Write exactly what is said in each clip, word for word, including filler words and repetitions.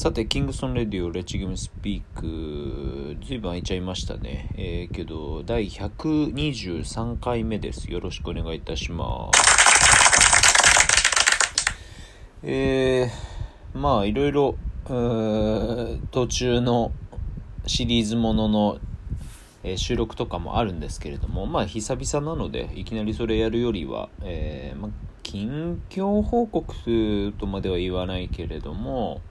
さて、キングストンレディオレッチギムスピーク、ずいぶん空いちゃいましたね。えー、けど第ひゃくにじゅうさんかいめです。よろしくお願いいたします。えー、まあいろいろ途中のシリーズものの、えー、収録とかもあるんですけれども、まあ久々なのでいきなりそれやるよりは、えーま、近況報告とまでは言わないけれども、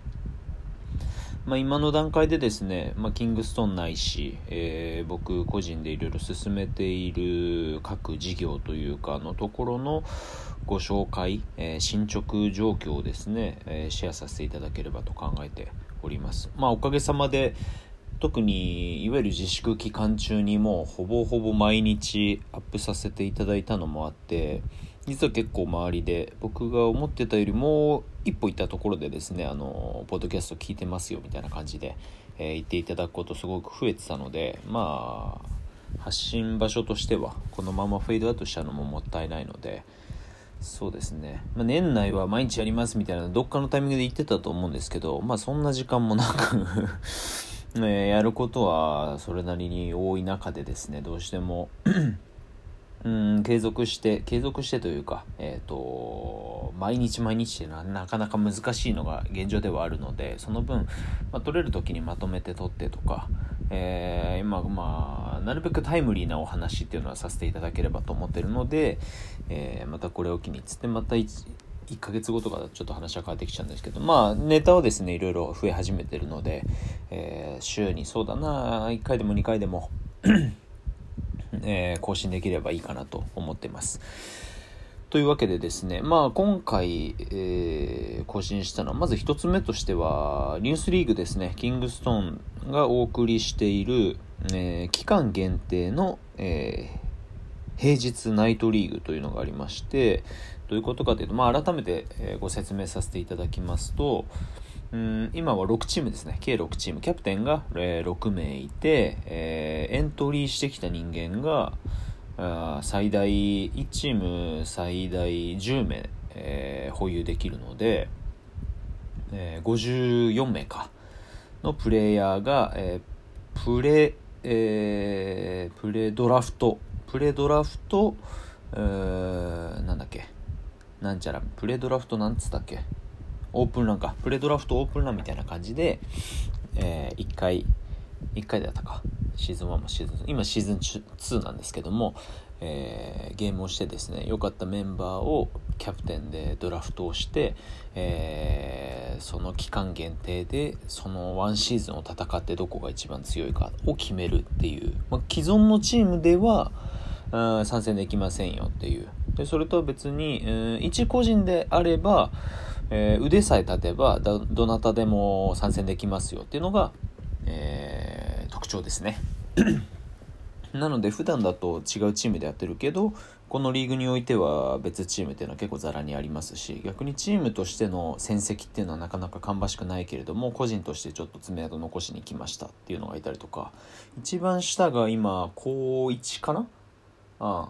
まあ、今の段階でですね、まあ、キングストンないし、えー、僕個人でいろいろ進めている各事業というかのところのご紹介、えー、進捗状況をですね、えー、シェアさせていただければと考えております。まあ、おかげさまで特にいわゆる自粛期間中にもうほぼほぼ毎日アップさせていただいたのもあって、実は結構周りで僕が思ってたよりも一歩行ったところでですね、あのポッドキャスト聞いてますよみたいな感じで、えー、言っていただくことすごく増えてたので、まあ発信場所としてはこのままフェードアウトしたのももったいないので、そうですね、まあ、年内は毎日やりますみたいなどっかのタイミングで言ってたと思うんですけど、まあそんな時間もなくね、やることはそれなりに多い中でですね、どうしてもうん継続して継続してというか、えーと毎日毎日ってなかなか難しいのが現状ではあるので、その分、まあ、取れる時にまとめて取ってとか、えー、今まあなるべくタイムリーなお話っていうのはさせていただければと思ってるので、えー、またこれを機につってまた一いっかげつごとかちょっと話は変わってきちゃうんですけど、まあネタはですねいろいろ増え始めてるので、えー、週にそうだないっかいでもにかいでも、えー、更新できればいいかなと思ってます。というわけでですね、まあ今回、えー、更新したのはまず一つ目としてはニュースリーグですね。キングストンがお送りしている、えー、期間限定の、えー平日ナイトリーグというのがありまして、どういうことかというと、まあ、改めてご説明させていただきますと、うん今はろくチームですね。計ろくチーム、キャプテンがろくめいいて、えー、エントリーしてきた人間があ最大いちチーム最大じゅうめい、えー、保有できるので、えー、ごじゅうよんめいかのプレイヤーが、えー プレえー、プレドラフトプレドラフト、えー、なんだっけなんちゃらプレドラフトなんつったっけオープンランかプレドラフトオープンランみたいな感じで、えー、いっかいだったかシーズンワンもシーズン今シーズンツーなんですけども、えー、ゲームをしてですね、良かったメンバーをキャプテンでドラフトをして、えー、その期間限定でそのワンシーズンを戦ってどこが一番強いかを決めるっていう、まあ、既存のチームではあ参戦できませんよっていう。でそれとは別に、えー、一個人であれば、えー、腕さえ立てばど、どなたでも参戦できますよっていうのが、えー、特徴ですねなので普段だと違うチームでやってるけど、このリーグにおいては別チームっていうのは結構ザラにありますし、逆にチームとしての戦績っていうのはなかなか芳しくないけれども、個人としてちょっと爪痕残しに来ましたっていうのがいたりとか、一番下が今高いちかなああ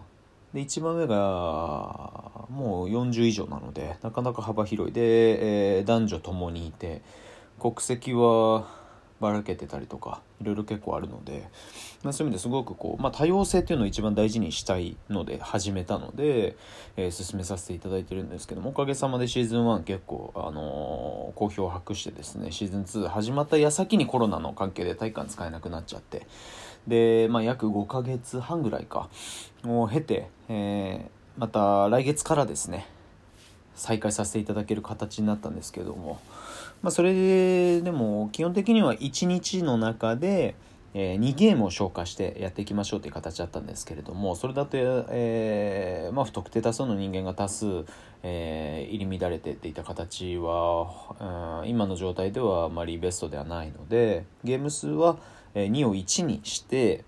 で一番上がもうよんじゅういじょうなので、なかなか幅広いで、えー、男女ともにいて国籍はばらけてたりとかいろいろ結構あるので、まあ、そういう意味ですごくこう、まあ、多様性っていうのを一番大事にしたいので始めたので、えー、進めさせていただいてるんですけども、おかげさまでシーズンワン結構、あのー、好評を博してですね、シーズンツー始まった矢先にコロナの関係で体育館使えなくなっちゃって、で、まあ、約ごかげつはんぐらいかを経て、えー、また来月からですね再開させていただける形になったんですけども、まあ、それででも基本的にはいちにちの中でにゲームを消化してやっていきましょうという形だったんですけれども、それだと、えーまあ、不特定多数の人間が多数、えー、入り乱れてっていた形は、うん、今の状態ではあまりベストではないので、ゲーム数はにをいちにして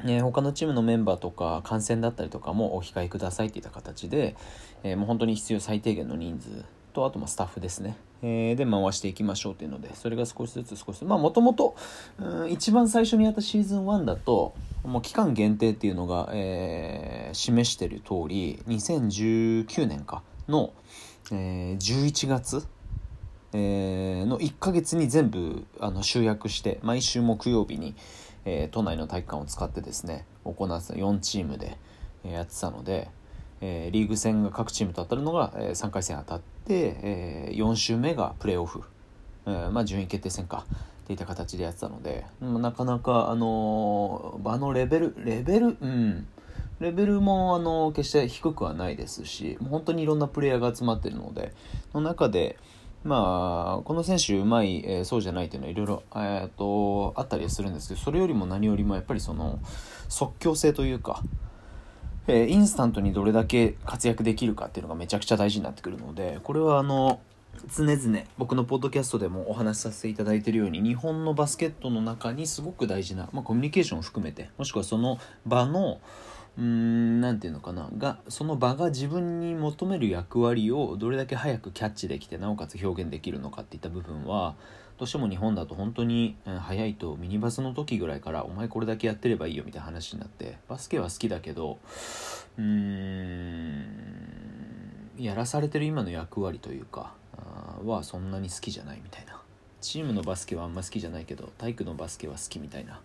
えー、他のチームのメンバーとか観戦だったりとかもお控えくださいっていった形で、えー、もう本当に必要最低限の人数と、あとまあスタッフですね、えー、で回していきましょうっていうので、それが少しずつ少しずつ、まあもともと一番最初にやったシーズンワンだともう期間限定っていうのが、えー、示している通りにせんじゅうきゅうねんかの、えー、じゅういちがつえー、のいっかげつに全部あの集約して毎週木曜日に、えー、都内の体育館を使ってですね行ってたよんチームで、えー、やってたので、えー、リーグ戦が各チームと当たるのが、えー、さんかいせん当たって、えー、よんしゅうめがプレーオフ、えー、まあ順位決定戦かっていった形でやってたので、なかなか、あのー、場のレベルレベルうんレベルもあの決して低くはないですし、もう本当にいろんなプレイヤーが集まっているので、の中で、まあ、この選手うまい、えー、そうじゃないというのはいろいろ、えー、とあったりするんですけど、それよりも何よりもやっぱりその即興性というか、えー、インスタントにどれだけ活躍できるかっていうのがめちゃくちゃ大事になってくるので、これはあの常々僕のポッドキャストでもお話しさせていただいているように、日本のバスケットの中にすごく大事な、まあ、コミュニケーションを含めて、もしくはその場のうーんなんていうのかながその場が自分に求める役割をどれだけ早くキャッチできて、なおかつ表現できるのかっていった部分は、どうしても日本だと本当に早いとミニバスの時ぐらいからお前これだけやってればいいよみたいな話になって、バスケは好きだけどうーんやらされてる今の役割というかはそんなに好きじゃないみたいな、チームのバスケはあんま好きじゃないけど体育のバスケは好きみたいな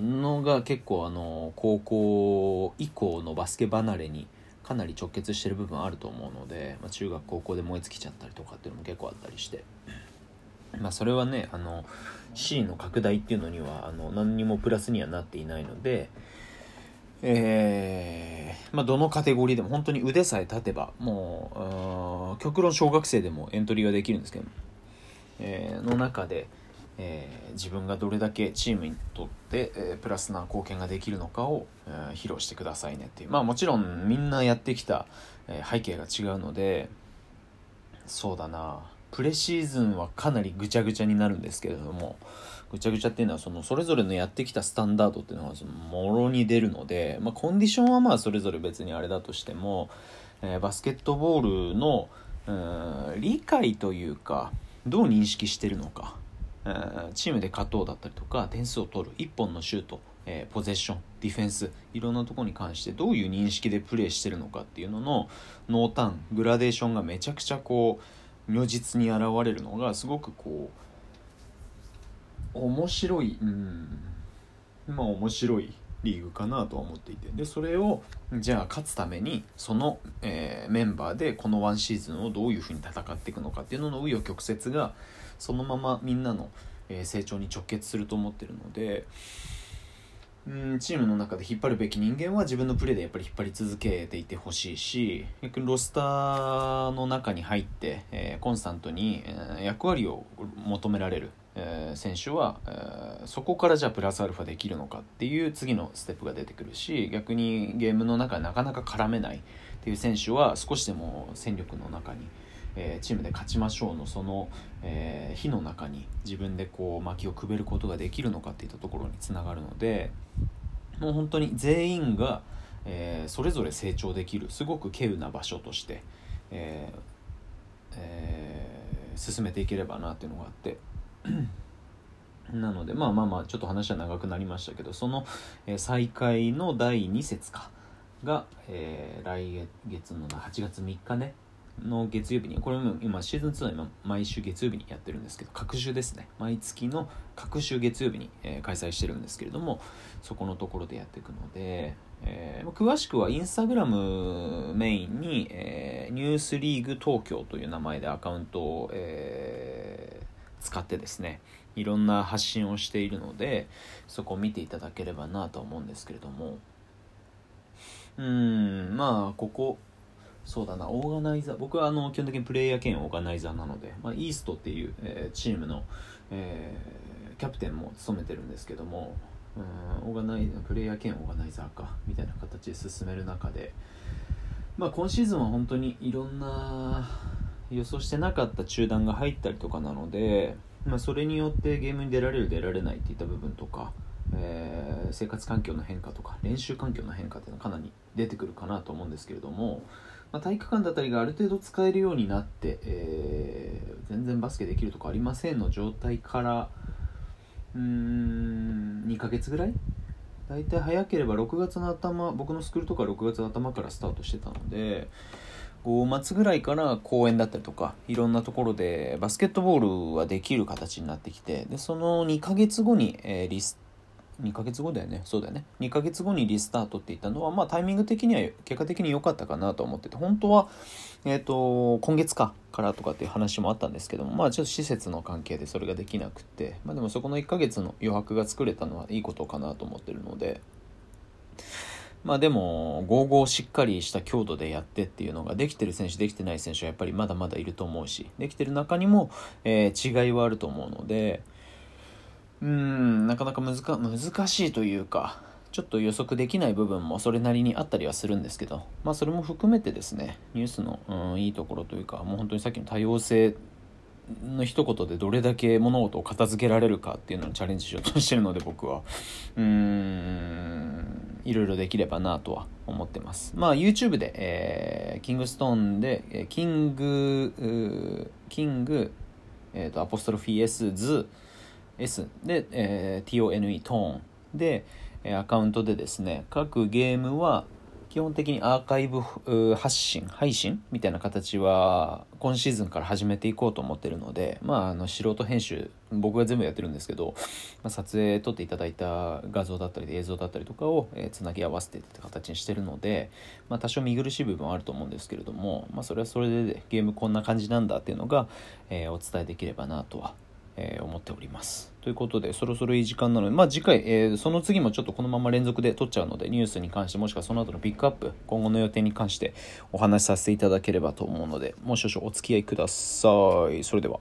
のが結構あの高校以降のバスケ離れにかなり直結してる部分あると思うので、まあ、中学高校で燃え尽きちゃったりとかっていうのも結構あったりして、まあ、それはねあの C の拡大っていうのにはあの何にもプラスにはなっていないので、えーまあ、どのカテゴリーでも本当に腕さえ立てばもう極論小学生でもエントリーができるんですけど、えー、の中でえー、自分がどれだけチームにとって、えー、プラスな貢献ができるのかを、えー、披露してくださいねっていう、まあもちろんみんなやってきた、えー、背景が違うので、そうだなプレシーズンはかなりぐちゃぐちゃになるんですけれども、ぐちゃぐちゃっていうのは そのそれぞれのやってきたスタンダードっていうのがそのもろに出るので、まあ、コンディションはまあそれぞれ別にあれだとしても、えー、バスケットボールのうーん理解というかどう認識してるのか、チームで勝とうだったりとか点数を取るいっぽんのシュート、えー、ポゼッションディフェンスいろんなところに関してどういう認識でプレーしてるのかっていうのの濃淡グラデーションがめちゃくちゃこう如実に現れるのがすごくこう面白い、うんまあ面白いリーグかなとは思っていて、でそれをじゃあ勝つためにその、えー、メンバーでこのワンシーズンをどういうふうに戦っていくのかっていうのの紆余曲折がそのままみんなの、えー、成長に直結すると思ってるので、うんチームの中で引っ張るべき人間は自分のプレーでやっぱり引っ張り続けていてほしいし、逆にロスターの中に入って、えー、コンスタントに、えー、役割を求められる選手はそこからじゃあプラスアルファできるのかっていう次のステップが出てくるし、逆にゲームの中でなかなか絡めないっていう選手は少しでも戦力の中にチームで勝ちましょうのその火の中に自分でこう薪をくべることができるのかっていったところにつながるので、もう本当に全員がそれぞれ成長できるすごく稀有な場所としてえ進めていければなっていうのがあって、なのでまあまあまあちょっと話は長くなりましたけど、その、えー、再開のだいに節かが、えー、来月のはちがつみっかねの月曜日に、これも今シーズンツーは今毎週月曜日にやってるんですけど、隔週ですね、毎月の隔週月曜日に、えー、開催してるんですけれども、そこのところでやっていくので、えー、詳しくはインスタグラムメインに、えー、ニュースリーグ東京という名前でアカウントを、えー使ってですねいろんな発信をしているので、そこを見ていただければなと思うんですけれども、うーんまあここそうだなオーガナイザー、僕はあの基本的にプレイヤー兼オーガナイザーなので、まあ、イーストっていう、えー、チームの、えー、キャプテンも務めてるんですけども、うんオーガナイザープレイヤー兼オーガナイザーかみたいな形で進める中で、まあ今シーズンは本当にいろんな予想してなかった中断が入ったりとかなので、まあ、それによってゲームに出られる出られないっていった部分とか、えー、生活環境の変化とか練習環境の変化っていうのはかなり出てくるかなと思うんですけれども、まあ、体育館だったりがある程度使えるようになって、えー、全然バスケできるとかありませんの状態からうーんにかげつぐらいだいたい早ければろくがつの頭、僕のスクールとかろくがつの頭からスタートしてたので、ごがつぐらいから公園だったりとかいろんなところでバスケットボールはできる形になってきて、でそのにかげつごに、えー、リスにかげつごだよねそうだよねにかげつごにリスタートっていったのは、まあ、タイミング的には結果的に良かったかなと思ってて、本当は、えー、と今月かからとかっていう話もあったんですけども、まあ、ちょっと施設の関係でそれができなくて、まあ、でもそこのいっかげつの余白が作れたのはいいことかなと思ってるので、まあでもごたいごをしっかりした強度でやってっていうのができてる選手できてない選手はやっぱりまだまだいると思うし、できてる中にも、えー、違いはあると思うので、うーんなかなか難か、難しいというかちょっと予測できない部分もそれなりにあったりはするんですけど、まあそれも含めてですね、ニュースの、うん、いいところというか、もう本当にさっきの多様性の一言でどれだけ物事を片付けられるかっていうのをチャレンジしようとしてるので、僕はうーんいろいろできればなとは思ってます。まあ YouTube で、えー、キングストーンで、えー、キングキング、えーと、アポストロフィー S ズ S で、えー、ティーオーエヌイー トーンで、えー、アカウントでですね、各ゲームは基本的にアーカイブ発信配信みたいな形は今シーズンから始めていこうと思ってるので、まあ、あの素人編集僕が全部やってるんですけど、まあ、撮影撮っていただいた画像だったり映像だったりとかをつなぎ合わせてって形にしてるので、まあ、多少見苦しい部分はあると思うんですけれども、まあ、それはそれでゲームこんな感じなんだっていうのが、えー、お伝えできればなとはえー、思っております。ということでそろそろいい時間なので、まあ、次回、えー、その次もちょっとこのまま連続で撮っちゃうので、ニュースに関してもしくはその後のピックアップ今後の予定に関してお話しさせていただければと思うので、もう少々お付き合いください。それでは。